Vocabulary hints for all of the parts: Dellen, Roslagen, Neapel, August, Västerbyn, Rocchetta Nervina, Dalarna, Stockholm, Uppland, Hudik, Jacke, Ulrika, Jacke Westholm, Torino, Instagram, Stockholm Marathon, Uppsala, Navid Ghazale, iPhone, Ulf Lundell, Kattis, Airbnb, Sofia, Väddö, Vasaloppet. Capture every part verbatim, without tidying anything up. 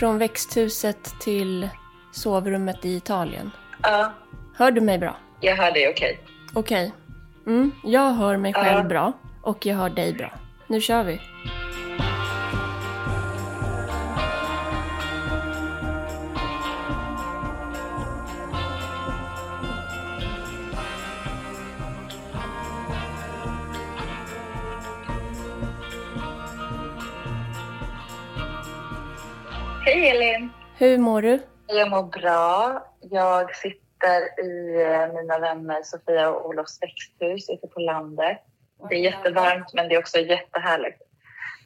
Från växthuset till sovrummet i Italien. Ja. Hör du mig bra? Jag hör dig okej. Okej. Mm, jag hör mig själv ja. Bra och jag hör dig bra. Nu kör vi. Hej Elin! Hur mår du? Jag mår bra. Jag sitter i mina vänner Sofia och Olofs växthus ute på landet. Det är jättevarmt men det är också jättehärligt.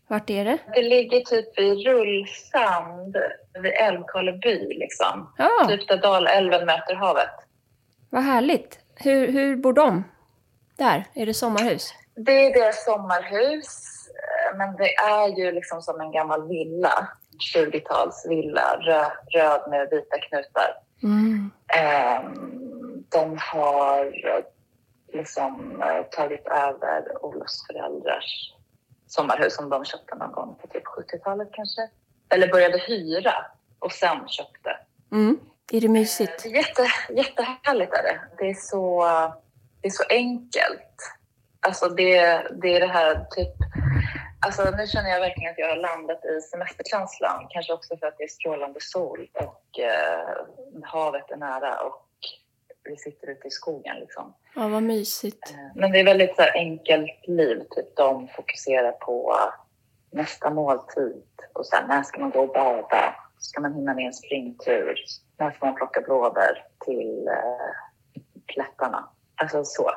Vart är det? Det ligger typ i rullsand vid Älvkarleby liksom. Ah. Typ där Dalälven möter havet. Vad härligt. Hur, hur bor de? Där? Är det sommarhus? Det är deras sommarhus. Men det är ju liksom som en gammal villa. tjugotalsvilla, villa, röd, röd med vita knutar. Mm. De har liksom tagit över Olofs föräldrars sommarhus som de köpte någon gång på typ sjuttiotalet kanske. Eller började hyra och sen köpte. Mm. Är det mysigt? Jätte, jättehärligt är det. Det är så, det är så enkelt. Alltså det, det är det här typ... Alltså nu känner jag verkligen att jag har landat i semesterkänslan. Kanske också för att det är strålande sol och eh, havet är nära och vi sitter ute i skogen liksom. Ja, vad mysigt. Eh, men det är väldigt så här, enkelt liv. Typ de fokuserar på nästa måltid och sen när ska man gå och bada? Ska man hinna med en springtur? När ska man plocka blåbär till eh, klättarna? Alltså så.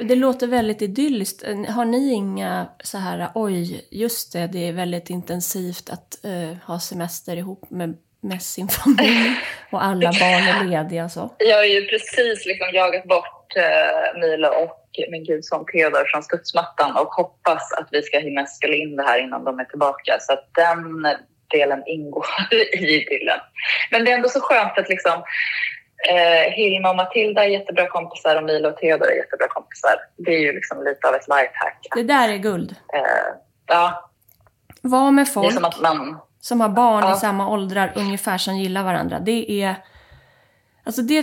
Det låter väldigt idylliskt. Har ni inga så här, oj, just det, det är väldigt intensivt att uh, ha semester ihop med, med sin familj och alla barn är lediga så? Jag har ju precis liksom jagat bort uh, Milo och min gudson Peder från studsmattan och hoppas att vi ska hinna skala in det här innan de är tillbaka. Så att den delen ingår i idyllen. Men det är ändå så skönt att liksom... Eh, Hilma och Matilda är jättebra kompisar och Milo och Theodor är jättebra kompisar. Det är ju liksom lite av ett lifehack. Det där är guld. Eh, ja. Var med folk som, man... som har barn ja. I samma åldrar ungefär som gillar varandra. Det är... Alltså det...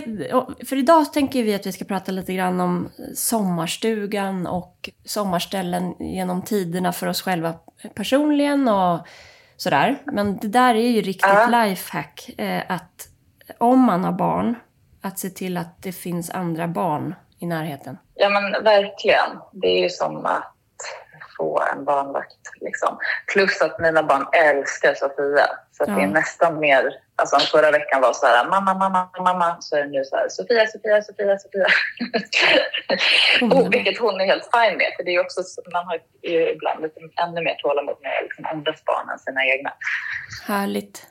För idag tänker vi att vi ska prata lite grann om sommarstugan och sommarställen genom tiderna för oss själva personligen och sådär. Men det där är ju riktigt ja. Lifehack eh, att om man har barn, att se till att det finns andra barn i närheten. Ja men verkligen. Det är ju som att få en barnvakt liksom. Plus att mina barn älskar Sofia. Så att ja. Det är nästan mer, alltså förra veckan var så här mamma, mamma, mamma. Så är det nu så här Sofia, Sofia, Sofia, Sofia. Mm. Och vilket hon är helt fine med. För det är ju också, man har ju ibland lite, ännu mer tålamod med liksom, andras barn än sina egna. Härligt.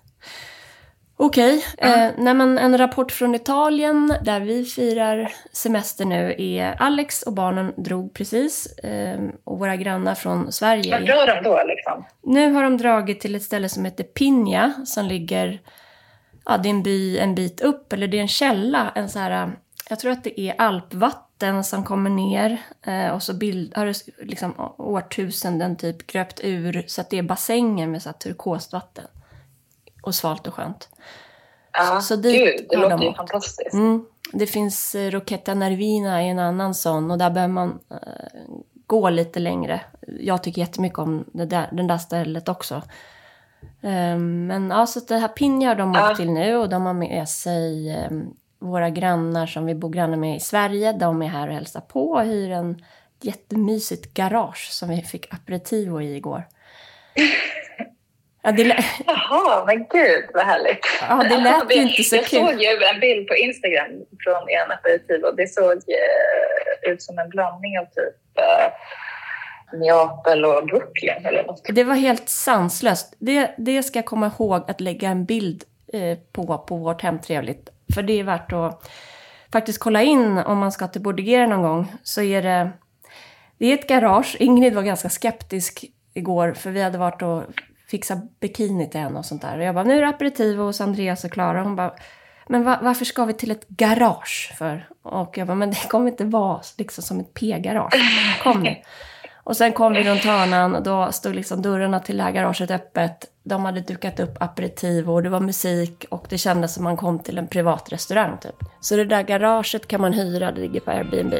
Okej, okay. eh, nej men en rapport från Italien där vi firar semester nu är Alex och barnen drog precis eh, och våra grannar från Sverige. Vad gör de då liksom? Nu har de dragit till ett ställe som heter Pinja som ligger, ja det är en by en bit upp eller det är en källa, en så här, jag tror att det är alpvatten som kommer ner eh, och så bild, har det liksom årtusenden typ gröpt ur så att det är bassänger med så här turkost vatten. Och svalt och skönt. Ja, så det, gud, det låter de ju fantastiskt. Mm. Det finns Rocchetta Nervina i en annan sån. Och där behöver man äh, gå lite längre. Jag tycker jättemycket om det där, den där stället också. Ähm, men ja, så det här Pinja har de åkt ja. Till nu. Och de har med sig äh, våra grannar som vi bor grannar med i Sverige. De är här och hälsar på och hyr en jättemysigt garage som vi fick aperitivo i igår. Ja, det lä- Jaha, men gud vad härligt. Ja, det lät alltså, det, inte så jag kul. Jag såg ju en bild på Instagram från en aperitiv och det såg eh, ut som en blandning av typ eh, Neapel och Brooklyn. Eller något. Det var helt sanslöst. Det, det ska jag komma ihåg att lägga en bild eh, på, på vårt hemtrevligt. För det är värt att faktiskt kolla in om man ska till Bordighera någon gång. Så är det, det är ett garage. Ingrid var ganska skeptisk igår för vi hade varit och... fixa bikini till henne och sånt där. Och jag bara, nu är det aperitivo hos Andreas och Klara. Hon bara, men va, varför ska vi till ett garage för? Och jag bara, men det kommer inte vara liksom som ett P-garage. Kom nu. Och sen kom vi runt hörnan och då stod liksom dörrarna till lägaraget öppet. De hade dukat upp aperitiv och det var musik och det kändes som man kom till en privat restaurang typ. Så det där garaget kan man hyra, det ligger på Airbnb.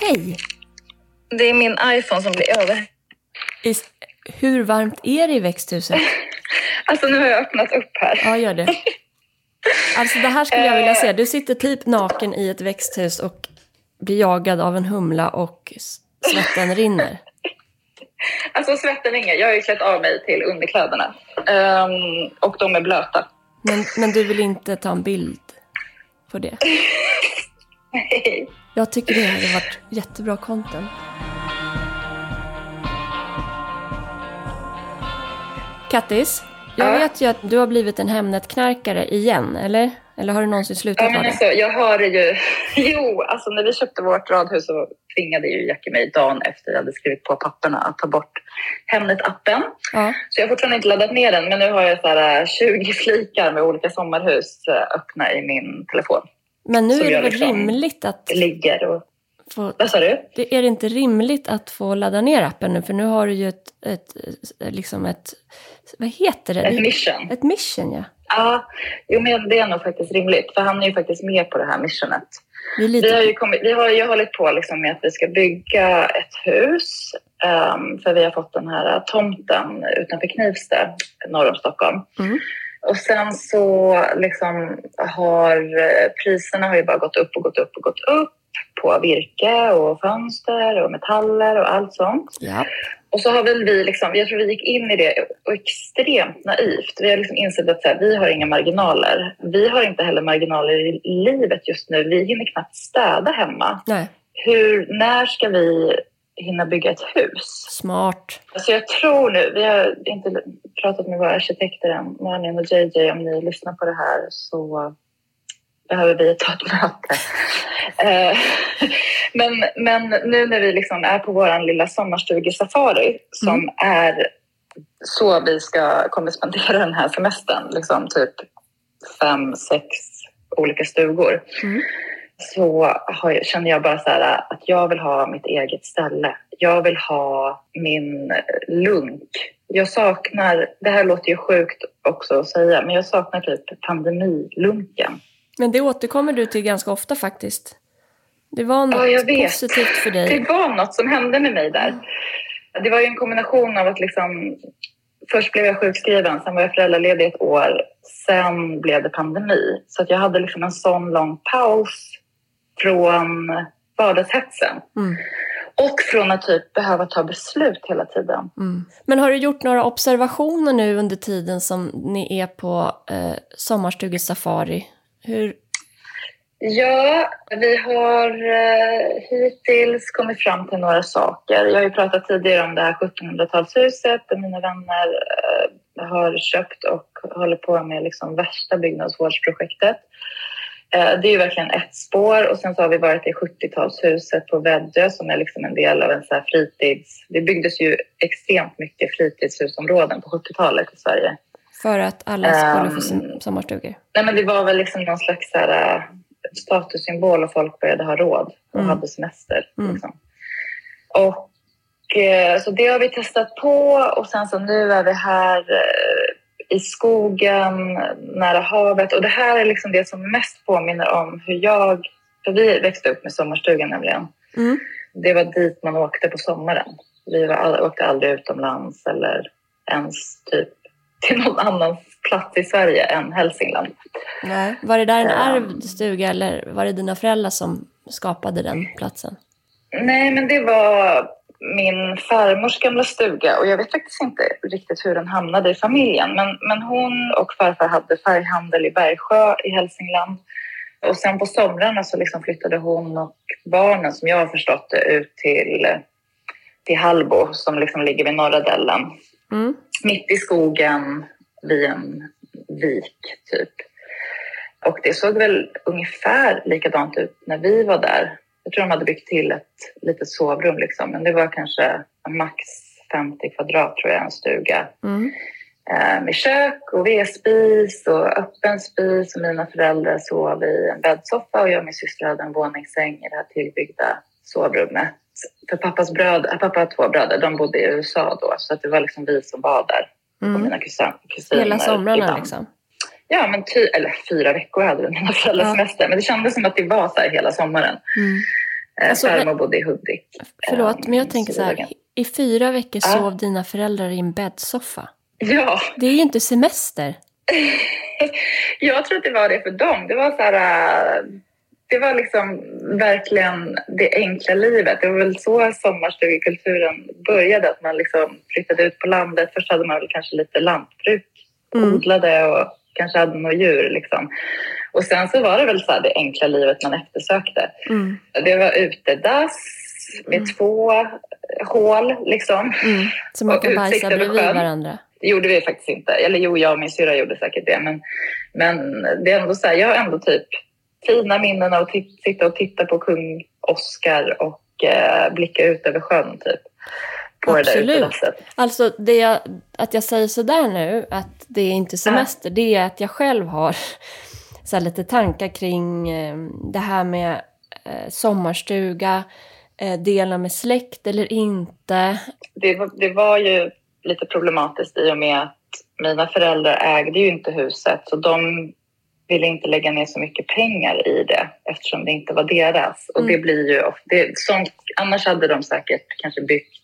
Hej! Det är min iPhone som blir över. Is- Hur varmt är det i växthuset? Alltså nu har jag öppnat upp här. Ja, gör det. Alltså det här skulle jag vilja se. Du sitter typ naken i ett växthus och blir jagad av en humla och svetten rinner. Alltså svetten ringer. Jag har ju klätt av mig till underkläderna. Um, och de är blöta. Men, men du vill inte ta en bild på det? Nej. Jag tycker det hade varit jättebra content. Kattis, jag ja. vet ju att du har blivit en Hemnet-knarkare igen, eller? Eller har du någonsin slutat ja, men alltså, vara det? Jag har det ju... Jo, alltså när vi köpte vårt radhus så tvingade ju Jacke mig dagen efter jag hade skrivit på papperna att ta bort Hemnet-appen. Ja. Så jag har fortfarande inte laddat ner den, men nu har jag så här tjugo flikar med olika sommarhus öppna i min telefon. Men nu är det väl liksom rimligt att... ligger och... Få, Vad sa du? Det är inte rimligt att få ladda ner appen nu, för nu har du ju ett, ett, liksom ett, vad heter det? Ett mission. Ett mission, ja. Ja, jo, men det är nog faktiskt rimligt, för han är ju faktiskt med på det här missionet. Det är lite... Vi har ju kommit, vi har ju hållit på liksom med att vi ska bygga ett hus, um, för vi har fått den här tomten utanför Knivsta, norr om Stockholm. Mm. Och sen så liksom har priserna har ju bara gått upp och gått upp och gått upp. På virke och fönster och metaller och allt sånt. Ja. Och så har väl vi liksom, jag tror vi gick in i det och extremt naivt. Vi har liksom insett att så här, vi har inga marginaler. Vi har inte heller marginaler i livet just nu. Vi hinner knappt städa hemma. Nej. Hur, när ska vi hinna bygga ett hus? Smart. Alltså jag tror nu, vi har inte pratat med våra arkitekter än, Malin och J J, om ni lyssnar på det här så... behöver vi ta ett möte. men, men nu när vi liksom är på vår lilla sommarstugesafari som mm. är så vi ska, kommer spendera den här semestern. Liksom typ fem, sex olika stugor. Mm. Så har, känner jag bara så här att jag vill ha mitt eget ställe. Jag vill ha min lunk. Jag saknar, det här låter ju sjukt också att säga, men jag saknar typ pandemilunken. Men det återkommer du till ganska ofta faktiskt. Det var något ja, jag vet. Positivt för dig. Det var något som hände med mig där. Det var ju en kombination av att liksom... Först blev jag sjukskriven, sen var jag föräldraledig ett år. Sen blev det pandemi. Så att jag hade liksom en sån lång paus från vardagshetsen. Mm. Och från att typ behöva ta beslut hela tiden. Mm. Men har du gjort några observationer nu under tiden som ni är på eh, sommarstugesafari? Hur? Ja, vi har eh, hittills kommit fram till några saker. Jag har ju pratat tidigare om det här sjuttonhundratalshuset där mina vänner eh, har köpt och håller på med liksom värsta byggnadsvårdsprojektet. Eh, det är ju verkligen ett spår. Och sen så har vi varit i sjuttiotalshuset på Väddö som är liksom en del av en så här fritids... Det byggdes ju extremt mycket fritidshusområden på sjuttiotalet i Sverige. För att alla skulle um, få sommarstugor? Nej, men det var väl liksom någon slags så här, statussymbol och folk började ha råd och mm. hade semester. Mm. Liksom. Och så det har vi testat på och sen så nu är vi här i skogen nära havet. Och det här är liksom det som mest påminner om hur jag, för vi växte upp med sommarstugan nämligen. Mm. Det var dit man åkte på sommaren. Vi var, åkte aldrig utomlands eller ens typ till någon annan plats i Sverige än Hälsingland. Nej. Var det där en ärvd stuga eller var det dina föräldrar som skapade den platsen? Nej, men det var min farmors gamla stuga och jag vet faktiskt inte riktigt hur den hamnade i familjen. Men, men hon och farfar hade färghandel i Bergsjö i Hälsingland. Och sen på somrarna så liksom flyttade hon och barnen som jag har förstått det ut till, till Hallbo som liksom ligger vid norra Dellen. Mm. Mitt i skogen, vid en vik typ. Och det såg väl ungefär likadant ut när vi var där. Jag tror de hade byggt till ett litet sovrum liksom. Men det var kanske max femtio kvadrat tror jag, en stuga. Mm. med kök och vedspis och öppen spis. Och mina föräldrar sov i en bäddsoffa och jag och min syster hade en våningssäng i det här tillbyggda sovrummet. För pappas bröder, pappa har två bröder, de bodde i U S A då, så att det var liksom vi som var där. Mm. Och mina kusin, kusiner. Hela somrarna liksom? Ja, men ty, eller fyra veckor hade vi mina föräldrar semester. Ja. Men det kändes som att det var så här hela sommaren. Mm. Alltså, Färma bodde i Hudik. Förlåt, men jag tänker så här, i fyra veckor ja. sov dina föräldrar i en bäddsoffa. Ja. Det är ju inte semester. Jag tror att det var det för dem. Det var så här, det var liksom verkligen det enkla livet. Det var väl så sommarstugekulturen började, att man liksom flyttade ut på landet. Först hade man väl kanske lite lantbruk, mm. odlade och kanske hade några djur liksom. Och sen så var det väl så här det enkla livet man eftersökte. Mm. Det var utedass med mm. två hål liksom. Mm. Så man kan bajsa bredvid varandra. Det gjorde vi faktiskt inte. Eller jo, jag och min syra gjorde säkert det. Men, men det är ändå så här, jag har ändå typ fina minnen av att t- sitta och titta på kung Oscar och eh, blicka ut över sjön typ. På absolut. Det där utedasset. Alltså det jag, att jag säger sådär nu, att det är inte semester, äh. det är att jag själv har så här lite tankar kring eh, det här med eh, sommarstuga, eh, dela med släkt eller inte. Det, det var ju lite problematiskt i och med att mina föräldrar ägde ju inte huset, så de ville inte lägga ner så mycket pengar i det eftersom det inte var deras. Och mm. det blir ju ofta, det, som, annars hade de säkert kanske byggt,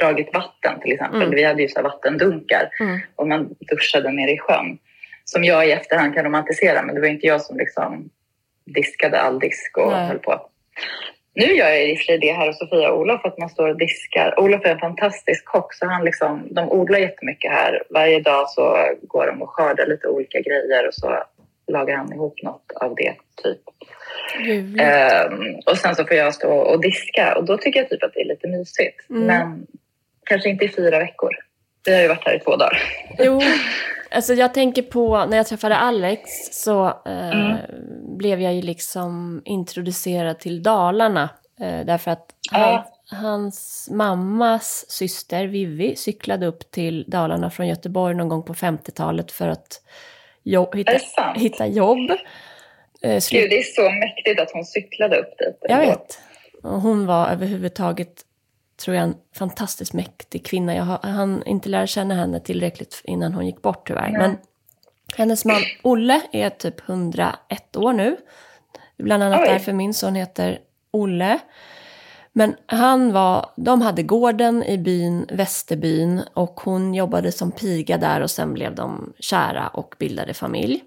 dragit vatten till exempel. Mm. Vi hade ju så vattendunkar mm. och man duschade ner i sjön. Som jag i efterhand kan romantisera, men det var inte jag som liksom diskade all disk och nej. Höll på. Nu gör jag i det här hos Sofia och Olof, att man står och diskar. Olof är en fantastisk kock, så han liksom, de odlar jättemycket här. Varje dag så går de och skördar lite olika grejer och så lagar han ihop något av det typ. Mm. Ehm, och sen så får jag stå och diska, och då tycker jag typ att det är lite mysigt. Mm. Men kanske inte i fyra veckor. Vi har ju varit här i två dagar. Jo, alltså jag tänker på när jag träffade Alex, så eh, mm. blev jag ju liksom introducerad till Dalarna. Eh, därför att han, ja. hans mammas syster Vivi cyklade upp till Dalarna från Göteborg någon gång på femtiotalet för att jobb, hitta, hitta jobb. Eh, sl- Gud, det är så mäktigt att hon cyklade upp dit. Jag vet. Och hon var överhuvudtaget, tror jag, en fantastiskt mäktig kvinna. Jag har, han inte lär känna henne tillräckligt innan hon gick bort tyvärr. Mm. Men hennes man Olle är typ hundraett år nu. Bland annat oj. Därför min son heter Olle. Men han var, de hade gården i byn Västerbyn, och hon jobbade som piga där, och sen blev de kära och bildade familj.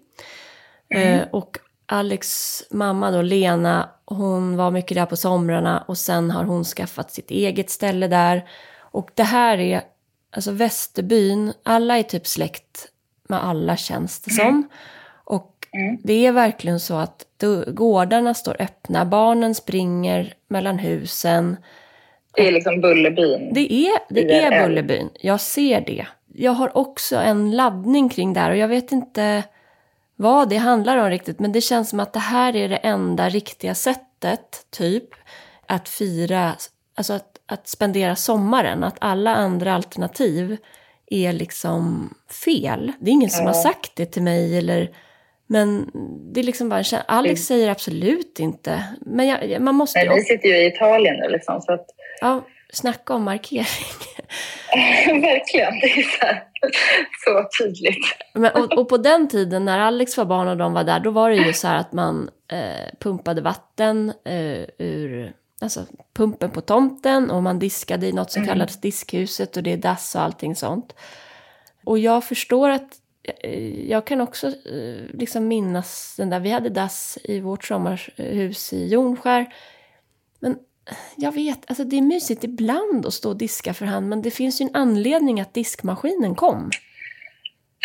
Mm. Eh, och Alex mamma då, Lena, hon var mycket där på somrarna, och sen har hon skaffat sitt eget ställe där. Och det här är, alltså Västerbyn, alla är typ släkt med alla, känns det som. Mm. Och mm. det är verkligen så att du, gårdarna står öppna, barnen springer mellan husen. Det är liksom Bullerbyn. Det är, det I är Bullerbyn, jag ser det. Jag har också en laddning kring där, och jag vet inte vad det handlar om riktigt, men det känns som att det här är det enda riktiga sättet typ att fira, alltså att, att spendera sommaren, att alla andra alternativ är liksom fel. Det är ingen som har sagt det till mig, eller, men det är liksom bara, Alex säger absolut inte, men jag, man måste. Men vi sitter ju i Italien nu liksom, så att ja, snacka om markering. Verkligen, det är så här, så tydligt. Men, och, och på den tiden när Alex var barn och de var där, då var det ju så här att man eh, pumpade vatten eh, ur, alltså pumpen på tomten, och man diskade i något som mm. kallades diskhuset, och det är dass och allting sånt. Och jag förstår att eh, jag kan också eh, liksom minnas den där, vi hade dass i vårt sommarhus i Jonskär, men jag vet, alltså det är mysigt ibland att stå och diska för hand, men det finns ju en anledning att diskmaskinen kom.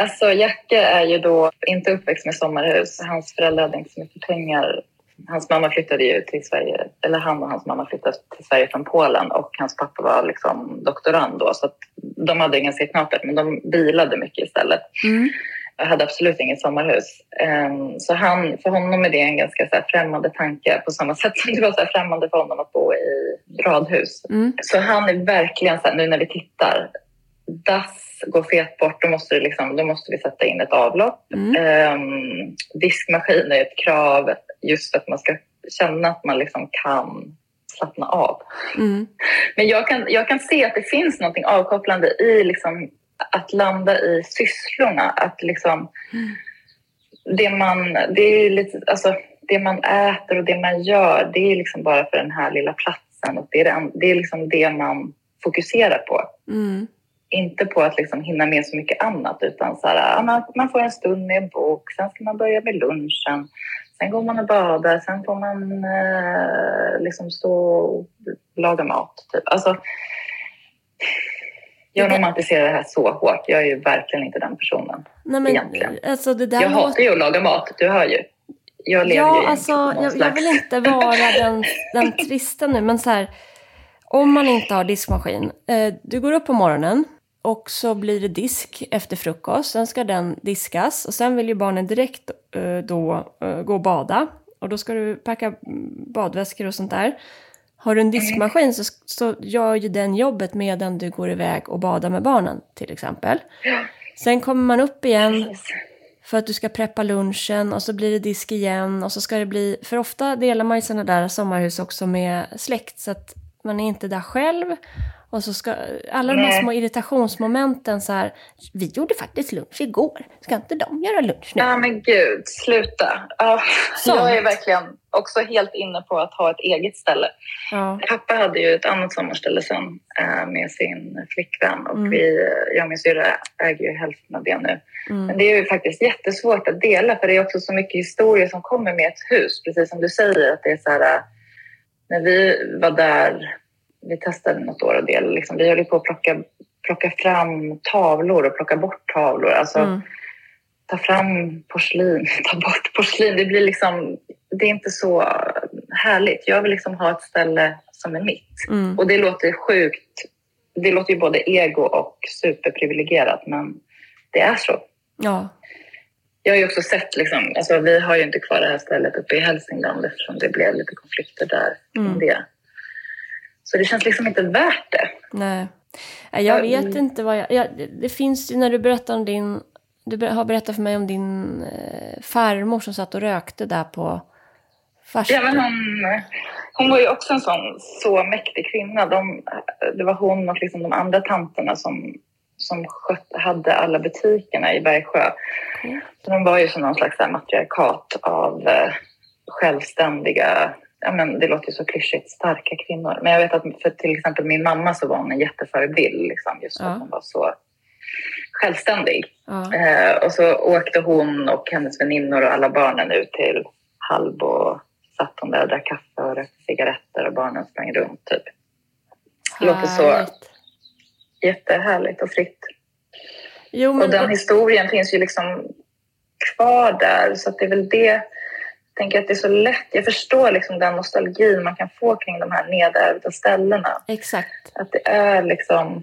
Alltså Jacke är ju då inte uppväxt med sommarhus. Hans föräldrar hade inte så mycket pengar. Hans mamma flyttade ju till Sverige, eller han och hans mamma flyttade till Sverige från Polen, och hans pappa var liksom doktorand då, så att de hade ganska knappt, men de bilade mycket istället. Mm. Jag hade absolut inget sommarhus. Så han, för honom är det en ganska så här främmande tanke, på samma sätt som det var så här främmande för honom att bo i radhus. Mm. Så han är verkligen så här, nu när vi tittar dass går fet bort, då måste, liksom, då måste vi sätta in ett avlopp. Mm. Um, diskmaskin är ett krav just för att man ska känna att man liksom kan slappna av. Mm. Men jag kan, jag kan se att det finns något avkopplande i liksom att landa i sysslorna. Att liksom, mm. det, man, det, är lite, alltså, det man äter och det man gör, det är liksom bara för den här lilla platsen. Och det är, det, det är liksom det man fokuserar på. Mm. Inte på att liksom hinna med så mycket annat, utan så här, man, man får en stund med en bok, sen ska man börja med lunchen, sen går man och badar, sen får man eh, liksom stå och laga mat. Typ. Alltså, jag romantiserar det här så hårt. Jag är ju verkligen inte den personen. Nej, men, egentligen. Alltså, det där jag låter... hatar ju att laga mat, du hör ju. Jag lever ja, ju alltså, jag, jag vill inte vara den, den trista nu, men så här... Om man inte har diskmaskin, eh, du går upp på morgonen och så blir det disk efter frukost. Sen ska den diskas och sen vill ju barnen direkt eh, då eh, gå och bada. Och då ska du packa badväskor och sånt där. Har du en diskmaskin så, så gör ju den jobbet medan du går iväg och badar med barnen till exempel. Sen kommer man upp igen för att du ska preppa lunchen och så blir det disk igen. Och så ska det bli, för ofta delar man ju sådana där sommarhus också med släkt så att man är inte där själv. Och så ska alla de här små irritationsmomenten så här, vi gjorde faktiskt lunch igår. Ska inte de göra lunch nu? Ja, men gud, sluta. Ja, jag är verkligen också helt inne på att ha ett eget ställe. Ja. Pappa hade ju ett annat sommarställe sen med sin flickvän. Och mm. vi, jag och min syrra äger ju hälften av det nu. Mm. Men det är ju faktiskt jättesvårt att dela. För det är också så mycket historier som kommer med ett hus. Precis som du säger, att det är så här... När vi var där, vi testade något år och del, liksom, vi höll på att plocka, plocka fram tavlor och plocka bort tavlor. Alltså, mm. ta fram porslin, ta bort porslin. Det blir liksom, det är inte så härligt. Jag vill liksom ha ett ställe som är mitt. Mm. Och det låter sjukt, det låter ju både ego och superprivilegierat, men det är så. Ja. Jag har ju också sett, liksom, alltså, vi har ju inte kvar det här stället uppe i Hälsingland eftersom det blev lite konflikter där. Mm. Det. Så det känns liksom inte värt det. Nej, jag vet mm. inte vad jag, jag... Det finns ju när du berättar om din... Du har berättat för mig om din eh, farmor som satt och rökte där på farstu. Ja, men hon, hon var ju också en sån så mäktig kvinna. De, det var hon och liksom de andra tanterna som... som skött, hade alla butikerna i Bergsjö. Mm. Så de var ju som någon slags matriarkat av eh, självständiga, ja, men det låter ju så klyschigt, starka kvinnor. Men jag vet att för till exempel min mamma så var hon en jätteförebild liksom, just för ja. att hon var så självständig. Ja. Eh, och så åkte hon och hennes väninnor och alla barnen ut till Hallbo och satt hon där och drack kaffe och rökte cigaretter och barnen sprang runt typ. Det låter så... jättehärligt och fritt. Jo, men... Och den historien finns ju liksom kvar där. Så att det är väl det. Jag tänker att det är så lätt. Jag förstår liksom den nostalgi man kan få kring de här nedärvda ställena. Exakt. Att det är liksom...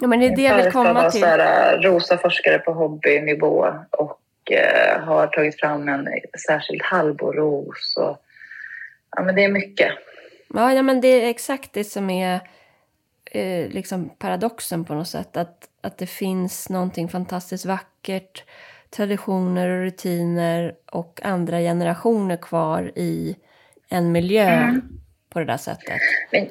Ja, men det är det jag vill komma till. Rosa forskare på hobbynivå. Och eh, har tagit fram en särskild halvboros. Och, ja, men det är mycket. Ja, ja, men det är exakt det som är... liksom paradoxen på något sätt, att, att det finns någonting fantastiskt vackert, traditioner och rutiner och andra generationer kvar i en miljö mm. på det där sättet. Men,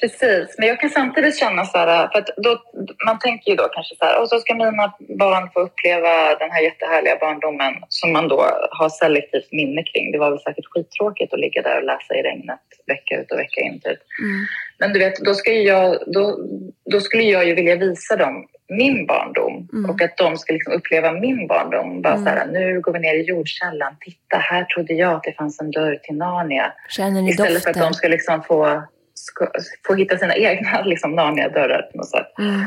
precis, men jag kan samtidigt känna så här, för att då, man tänker ju då kanske så här, och så ska mina barn få uppleva den här jättehärliga barndomen som man då har selektivt minne kring. Det var väl säkert skittråkigt att ligga där och läsa i regnet vecka ut och vecka in typ. Mm. Men du vet, då, ska jag, då, då skulle jag ju vilja visa dem min barndom. Mm. Och att de ska liksom uppleva min barndom. Bara mm. så här, nu går vi ner i jordkällan. Titta, här trodde jag att det fanns en dörr till Narnia. Känner ni istället doften? För att de ska liksom få, ska, få hitta sina egna liksom, Narnia-dörrar på något sätt. Mm.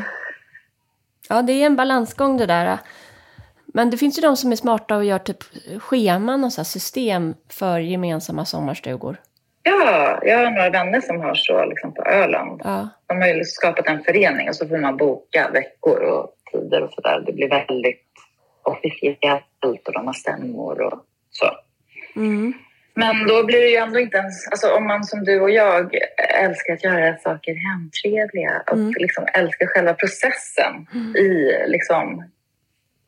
Ja, det är en balansgång det där. Men det finns ju de som är smarta och gör typ scheman och så här system för gemensamma sommarstugor. Ja, jag har några vänner som har så liksom på Öland. Ja. De har ju skapat en förening och så får man boka veckor och tider och sådär. Det blir väldigt officiellt och de har stämmor och så. Mm. Men då blir det ju ändå inte ens... Alltså om man som du och jag älskar att göra saker hemtrevliga och mm. liksom älskar själva processen mm. i liksom...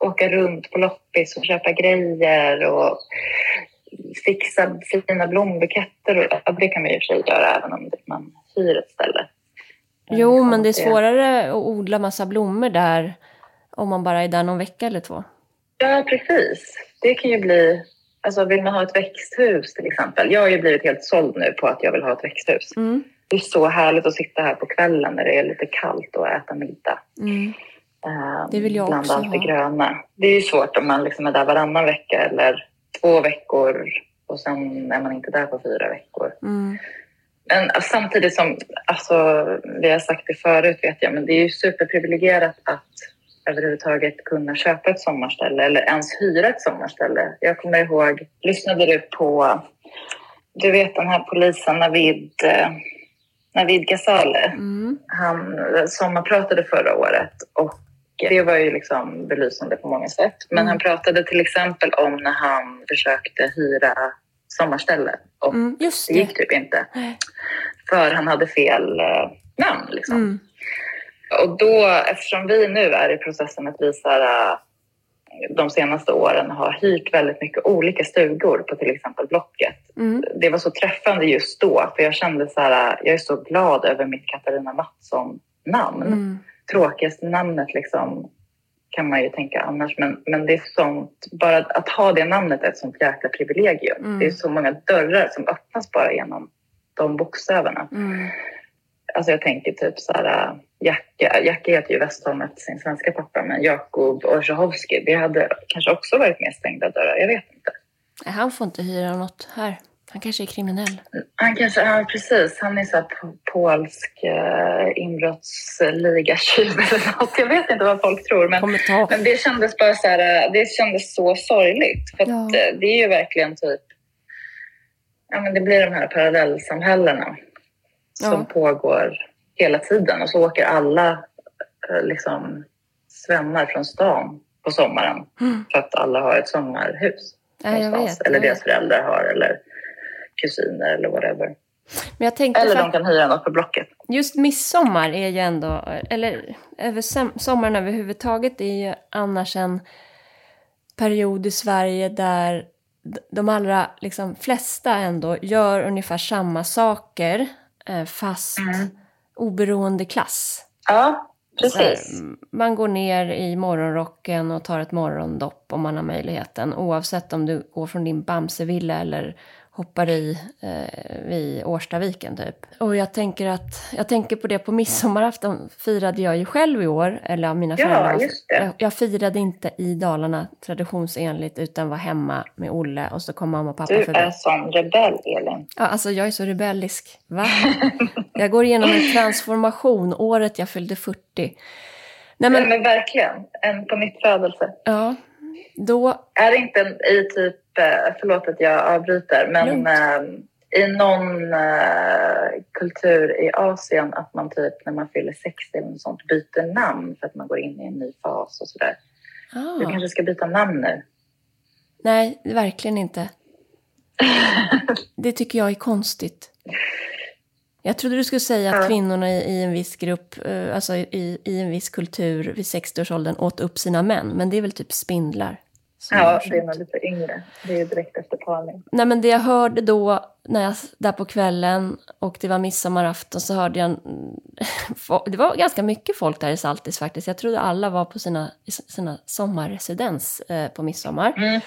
Åka runt på loppis och köpa grejer och fixa fina blombuketter. Och det kan man ju i och för sig göra även om man hyr ett ställe. Jo, men det är svårare att odla massa blommor där om man bara är där någon vecka eller två. Ja, precis. Det kan ju bli... Alltså vill man ha ett växthus till exempel. Jag har ju blivit helt såld nu på att jag vill ha ett växthus. Mm. Det är så härligt att sitta här på kvällen när det är lite kallt och äta middag. Mm. Det vill jag bland också allt det gröna. Det är ju svårt om man liksom är där varannan vecka eller två veckor och sen är man inte där på fyra veckor. Mm. Men samtidigt som alltså, vi har sagt det förut vet jag, men det är ju superprivilegierat att överhuvudtaget kunna köpa ett sommarställe eller ens hyra ett sommarställe. Jag kommer ihåg, lyssnade du på du vet den här polisen Navid Navid Ghazale, mm. han sommarpratade förra året och det var ju liksom belysande på många sätt. Men mm. han pratade till exempel om när han försökte hyra sommarställen och mm, just det. det gick typ inte. För han hade fel namn liksom. Mm. Och då, eftersom vi nu är i processen att vi så här, de senaste åren har hyrt väldigt mycket olika stugor på till exempel Blocket. Mm. Det var så träffande just då, för jag kände så här, jag är så glad över mitt Katarina Mattsson-namn. Mm. Tråkigaste namnet liksom, kan man ju tänka annars, men, men det är sånt, bara att ha det namnet är ett sånt jäkla privilegium. Mm. Det är så många dörrar som öppnas bara genom de bokstäverna. Mm. Alltså jag tänker typ så här, Jacke, Jacke heter ju Westholm efter sin svenska pappa, men Jakob Orsehovski, det hade kanske också varit mer stängda dörrar, jag vet inte. Nej, han får inte hyra något här. Han kanske är kriminell. Han kanske, ja precis, han är så här polsk inbrottsligatjuv eller något. Jag vet inte vad folk tror, men, men det kändes bara så här, det kändes så sorgligt. För ja. att det är ju verkligen typ, ja men det blir de här parallellsamhällena. Som ja. pågår hela tiden. Och så åker alla liksom, svennar från stan på sommaren. Mm. För att alla har ett sommarhus. Ja, jag vet, eller jag deras vet. föräldrar har. Eller kusiner eller whatever. Men jag tänkte eller för... de kan hyra något på Blocket. Just midsommar är ju ändå... Eller över sommaren överhuvudtaget är ju annars en period i Sverige där de allra liksom, flesta ändå gör ungefär samma saker... fast mm. oberoende klass. Ja, precis. Man går ner i morgonrocken och tar ett morgondopp om man har möjligheten. Oavsett om du går från din Bamsevilla eller hoppar i eh, vid Årstaviken typ. Och jag tänker, att, jag tänker på det på midsommarafton firade jag ju själv i år. Eller mina föräldrar. Ja, just det. Jag, jag firade inte i Dalarna traditionsenligt utan var hemma med Olle och så kom mamma och pappa du förbi. Du är som rebell, Elin. Ja, alltså jag är så rebellisk. Va? Jag går igenom en transformation året jag fyllde fyrtio. Nej, men, ja, men verkligen. En på nytt födelse. Ja. Då... Är det inte i typ, förlåt att jag avbryter, men äh, i någon äh, kultur i Asien att man typ när man fyller sextio eller något sånt byter namn för att man går in i en ny fas och sådär. Ah. Du kanske ska byta namn nu? Nej, verkligen inte. Det tycker jag är konstigt. Jag trodde du skulle säga att ja. kvinnorna i, i en viss grupp, alltså i, i en viss kultur vid sextioårsåldern åt upp sina män. Men det är väl typ spindlar. Ja, det är man lite yngre. Det är ju direkt efter parning. Nej, men det jag hörde då, när jag där på kvällen och det var midsommarafton så hörde jag... Det var ganska mycket folk där i Saltis faktiskt. Jag trodde alla var på sina, sina sommarresidens på midsommar. Mm.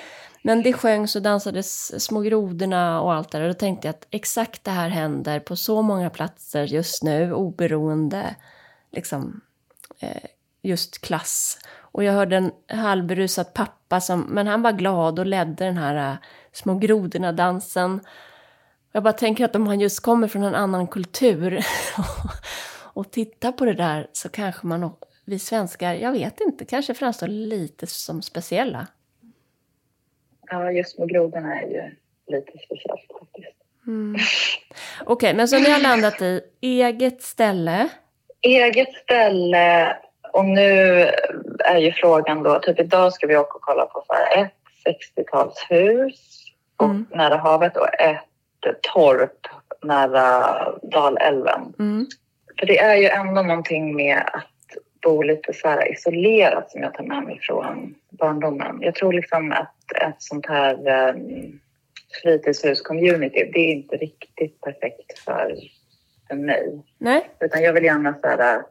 Men det sjöngs och dansades små grodorna och allt där. Och då tänkte jag att exakt det här händer på så många platser just nu. Oberoende liksom, eh, just klass. Och jag hörde en halvberusad pappa som... Men han var glad och ledde den här eh, små grodorna-dansen. Jag bara tänker att om han just kommer från en annan kultur och, och tittar på det där så kanske man... Vi svenskar, jag vet inte, kanske framstår lite som speciella. Ja, just med grodorna är ju lite speciellt faktiskt. Mm. Okej, okay, men så ni har landat i eget ställe. Eget ställe. Och nu är ju frågan då, typ idag ska vi åka och kolla på så här ett sextiotals hus. och mm. nära havet och ett torp nära Dalälven. Mm. För det är ju ändå någonting med att bo lite så här isolerat som jag tar med mig från barndomen. Jag tror liksom att ett sånt här um, fritidshus-community, det är inte riktigt perfekt för, för mig. Nej. Utan jag vill gärna så här, uh,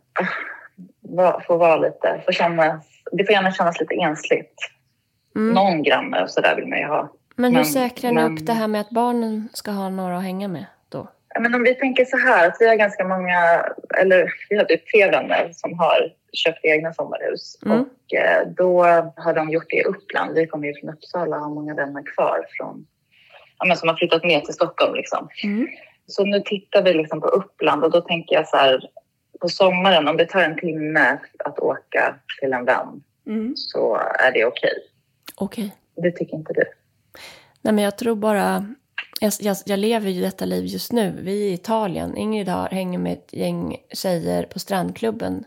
va, få vara lite, få kännas, det får gärna kännas lite ensligt. Mm. Någon granne och sådär vill man ju ha. Men hur men, säkrar men, ni upp det här med att barnen ska ha några att hänga med då? Men om vi tänker så här, att vi har ganska många, eller vi har typ tre vänner som har köpt egna sommarhus. Mm. Och då har de gjort det i Uppland. Vi kommer ju från Uppsala och har många vänner kvar från, ja, men som har flyttat ner till Stockholm liksom. Mm. Så nu tittar vi liksom på Uppland och då tänker jag så här, på sommaren om det tar en timme att åka till en vän mm. så är det okej. Okej. Okay. Det tycker inte du? Nej, men jag tror bara... Jag, jag, jag lever ju detta liv just nu. Vi är i Italien. Ingrid har, hänger med ett gäng tjejer på strandklubben.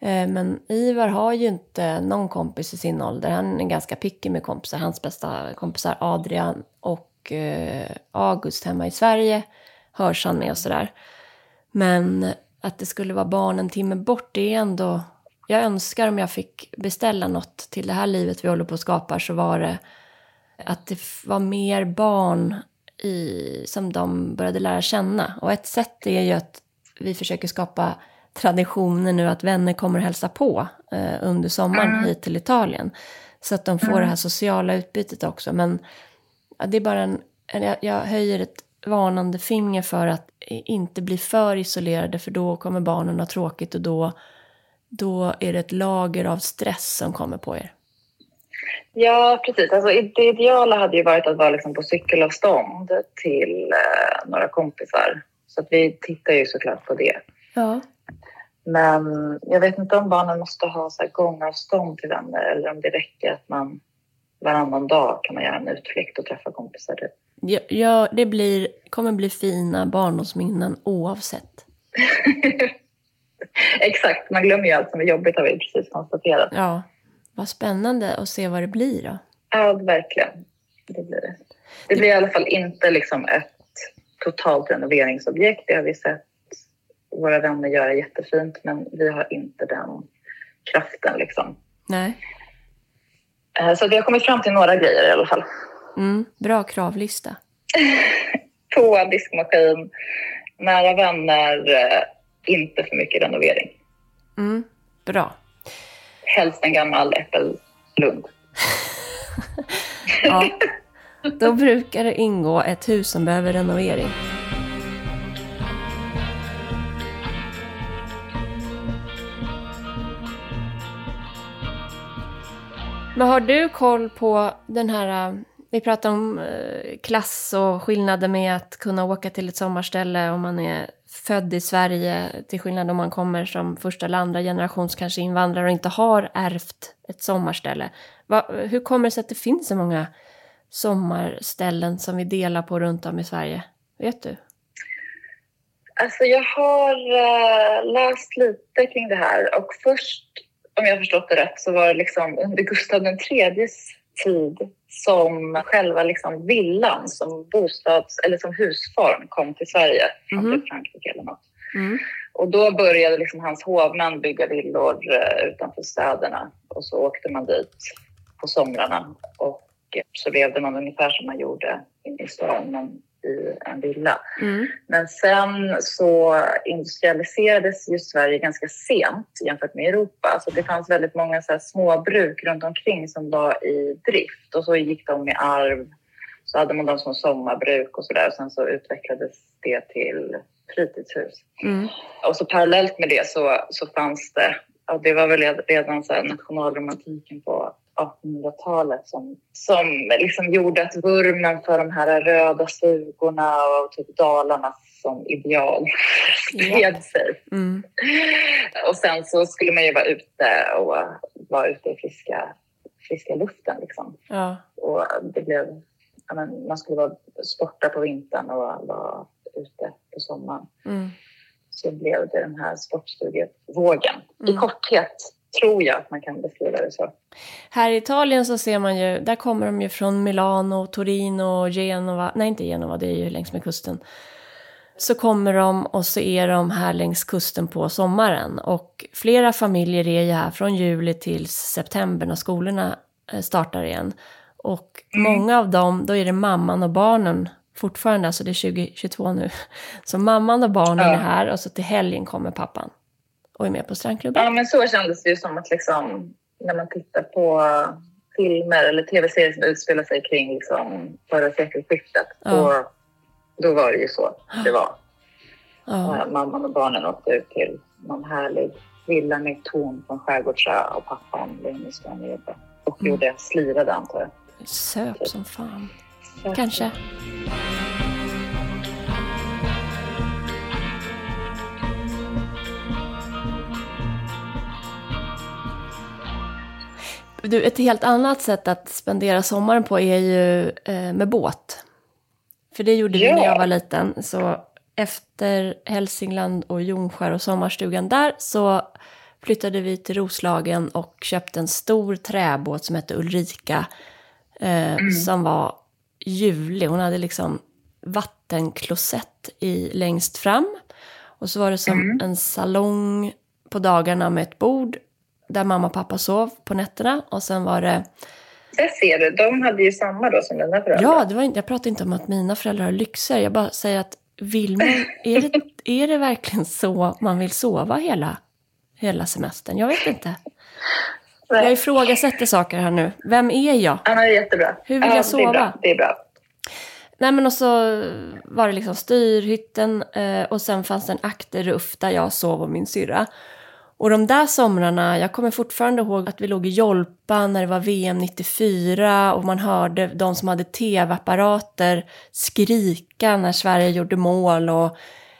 Eh, men Ivar har ju inte någon kompis i sin ålder. Han är ganska picky med kompisar. Hans bästa kompisar Adrian och eh, August hemma i Sverige hörs han med och sådär. Men att det skulle vara barn en timme bort, det är ändå... Jag önskar om jag fick beställa något till det här livet vi håller på att skapa, så var det att det var mer barn i, som de började lära känna. Och ett sätt är ju att vi försöker skapa traditioner nu att vänner kommer att hälsa på eh, under sommaren mm. hit till Italien. Så att de får mm. det här sociala utbytet också. Men ja, det är bara en, jag, jag höjer ett varnande finger för att inte bli för isolerade, för då kommer barnen ha tråkigt och då, då är det ett lager av stress som kommer på er. Ja, precis. Alltså, det ideala hade ju varit att vara liksom på cykelavstånd till eh, några kompisar. Så att vi tittar ju såklart på det. Ja. Men jag vet inte om barnen måste ha så här gångavstånd till vänner, eller om det räcker att man varannan dag kan man göra en utflykt och träffa kompisar. Ja, ja, det blir, kommer bli fina barndomsminnen oavsett. Exakt, man glömmer ju allt som är jobbigt, har vi precis konstaterat. Ja. Vad spännande att se vad det blir då. Ja, verkligen. Det blir det. Det blir i alla fall inte liksom ett totalt renoveringsobjekt. Det har vi sett våra vänner göra jättefint, men vi har inte den kraften liksom. Nej. Så vi har kommit fram till några grejer i alla fall. Mm, bra kravlista. På diskmaskin, nära vänner, inte för mycket renovering. Mm, bra. Helst en gammal äppellund. Ja, då brukar det ingå ett hus som behöver renovering. Men har du koll på den här... Vi pratar om klass och skillnader med att kunna åka till ett sommarställe om man är född i Sverige, till skillnad om man kommer som första eller andra generations kanske invandrare och inte har ärvt ett sommarställe. Va, hur kommer det sig att det finns så många sommarställen som vi delar på runt om i Sverige? Vet du? Alltså jag har uh, läst lite kring det här, och först, om jag förstått det rätt, så var det liksom under Gustav den tredjes tid som själva liksom villan som bostads eller som husform kom till Sverige från mm. Frankrike eller något. Mm. Och då började liksom hans hovmän bygga villor utanför städerna, och så åkte man dit på somrarna och så levde man ungefär som man gjorde i stan, men i en villa. Mm. Men sen så industrialiserades ju Sverige ganska sent jämfört med Europa. Så det fanns väldigt många så här småbruk runt omkring som var i drift. Och så gick de i arv. Så hade man dem som sommarbruk och sådär. Sen så utvecklades det till fritidshus. Mm. Och så parallellt med det så, så fanns det... Och det var väl redan så här nationalromantiken på artonhundratalet som, som liksom gjorde att vurmen för de här röda stugorna och typ Dalarna som ideal spred sig. Mm. Och sen så skulle man ju vara ute och vara ute i friska, friska luften liksom. Ja. Och det blev, ja, men man skulle vara sporta på vintern och vara ute på sommaren. Mm. Så blev det den här sportstudievågen. Mm. I korthet tror jag att man kan beskriva det så. Här i Italien så ser man ju, där kommer de ju från Milano, Torino, Genova, nej inte Genova, det är ju längs med kusten. Så kommer de och så är de här längs kusten på sommaren. Och flera familjer är ju här från juli till september när skolorna startar igen. Och mm. många av dem, då är det mamman och barnen fortfarande, alltså det är tjugo tjugotvå nu. Så mamman och barnen ja. är här och så till helgen kommer pappan och är med på strandklubben. Ja, men så kändes det ju som att liksom, när man tittar på filmer eller tv-serier som utspelar sig kring liksom, förra sekelskiftet ja. och då var det ju så det var. Ja. Mamman och barnen åkte ut till någon härlig villa med torn från skärgårdsö och pappan blev i Sverige och mm. gjorde slirade antar jag. Söp typ. Som fan. Söp. Kanske. Du, ett helt annat sätt att spendera sommaren på är ju eh, med båt. För det gjorde yeah. vi när jag var liten. Så efter Hälsingland och Jonskär och sommarstugan där så flyttade vi till Roslagen och köpte en stor träbåt som hette Ulrika. Eh, mm. Som var ljuvlig. Hon hade liksom vattenklosett i, längst fram. Och så var det som mm. en salong på dagarna med ett bord där mamma och pappa sov på nätterna. Och sen var det... Det ser du, de hade ju samma då som dina föräldrar. Ja, det var inte, jag pratar inte om att mina föräldrar har lyxer. Jag bara säger att vill man, är, det, är det verkligen så man vill sova hela, hela semestern? Jag vet inte. Nej. Jag ifrågasätter saker här nu. Vem är jag? Ja, det är jättebra. Hur vill ja, jag sova? Det är bra. Det är bra. Nej, men och så var det liksom styrhytten. Och sen fanns det en akterruff där jag sov och min syrra. Och de där somrarna, jag kommer fortfarande ihåg att vi låg i Jolpa när det var V M nittiofyra och man hörde de som hade tv-apparater skrika när Sverige gjorde mål och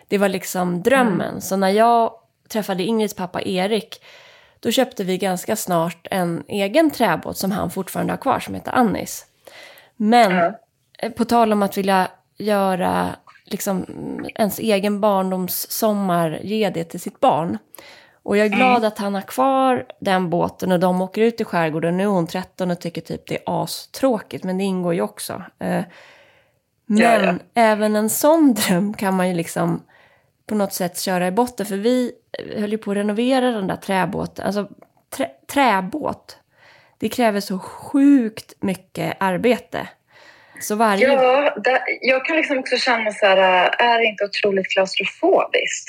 det var liksom drömmen. Mm. Så när jag träffade Ingrids pappa Erik, då köpte vi ganska snart en egen träbåt som han fortfarande har kvar som heter Annis. Men mm. på tal om att vilja göra liksom, ens egen barndomssommar, ge det till sitt barn. Och jag är glad att han har kvar den båten och de åker ut i skärgården. Nu är hon tretton och tycker typ det är astråkigt, men det ingår ju också. Men ja, ja. även en sån dröm kan man ju liksom på något sätt köra i botten. För vi höll ju på att renovera den där träbåten. Alltså trä, träbåt, det kräver så sjukt mycket arbete. Så varje... Ja, det, jag kan liksom också känna så här, är det inte otroligt klaustrofobiskt?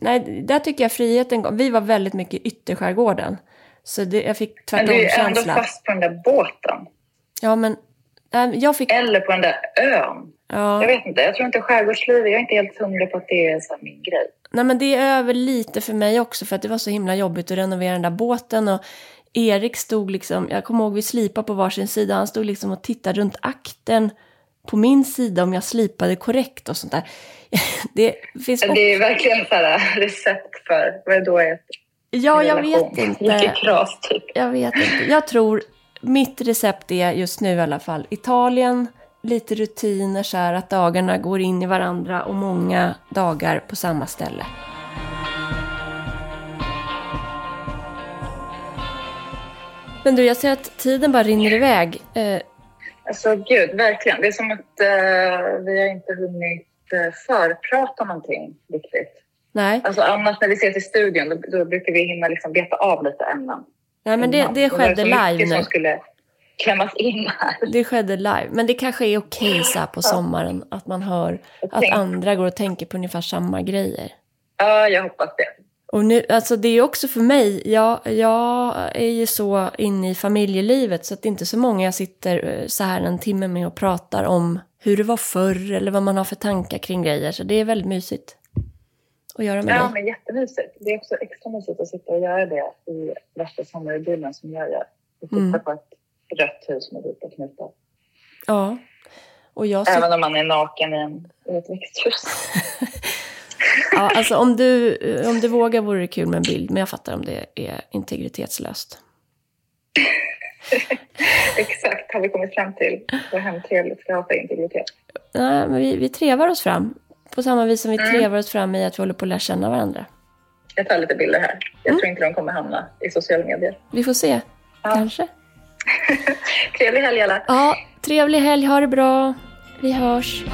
Nej, där tycker jag friheten... Vi var väldigt mycket i ytterskärgården. Så det, jag fick tvärtom känsla. Men du är ändå känsla. fast på den där båten. Ja, men... Äh, jag fick... Eller på den där ön. Ja. Jag vet inte, jag tror inte skärgårdslivet... Jag är inte helt hundra på att det är så här min grej. Nej, men det är över lite för mig också. För att det var så himla jobbigt att renovera den där båten. Och Erik stod liksom... Jag kommer ihåg vi slipade på varsin sida. Han stod liksom och tittade runt akten på min sida om jag slipade korrekt och sånt där. Det, finns också... det är verkligen sådär recept för vad då är. Ja, jag vet inte. Kras, typ. Jag vet inte. Jag tror mitt recept är just nu i alla fall Italien, lite rutiner så här att dagarna går in i varandra och många dagar på samma ställe. Men du, jag ser att tiden bara rinner iväg. Alltså gud, verkligen. Det är som att eh, vi har inte hunnit eh, förprata någonting riktigt. Nej. Alltså annars när vi ser till studion då, då brukar vi hinna liksom beta av lite ämnen. Nej, men det, det skedde live nu. Som skulle klämmas in här. Det skedde live. Men det kanske är okej så här på sommaren att man hör att andra går och tänker på ungefär samma grejer. Ja, jag hoppas det. Och nu, alltså det är ju också för mig, jag, jag är ju så inne i familjelivet så att det är inte så många jag sitter så här en timme med och pratar om hur det var förr eller vad man har för tankar kring grejer. Så det är väldigt mysigt att göra med ja, dig. Ja, men jättemysigt. Det är också extra mysigt att sitta och göra det i värsta sommarbilen som jag gör. Och titta mm. på ett rött hus med vita knutar. Ja. Och jag även så... om man är naken i, en, i ett växthus. Ja, alltså om du, om du vågar vore det kul med en bild. Men jag fattar om det är integritetslöst. Exakt, har vi kommit fram till. Vad hemtrevligt ska ha för integritet. Nej, men vi, vi trevar oss fram. På samma vis som vi mm. trevar oss fram i att vi håller på att lära känna varandra. Jag tar lite bilder här. Jag mm. tror inte de kommer hamna i sociala medier. Vi får se. Ja. Kanske. Trevlig helg alla. Ja, trevlig helg. Ha det bra. Vi hörs.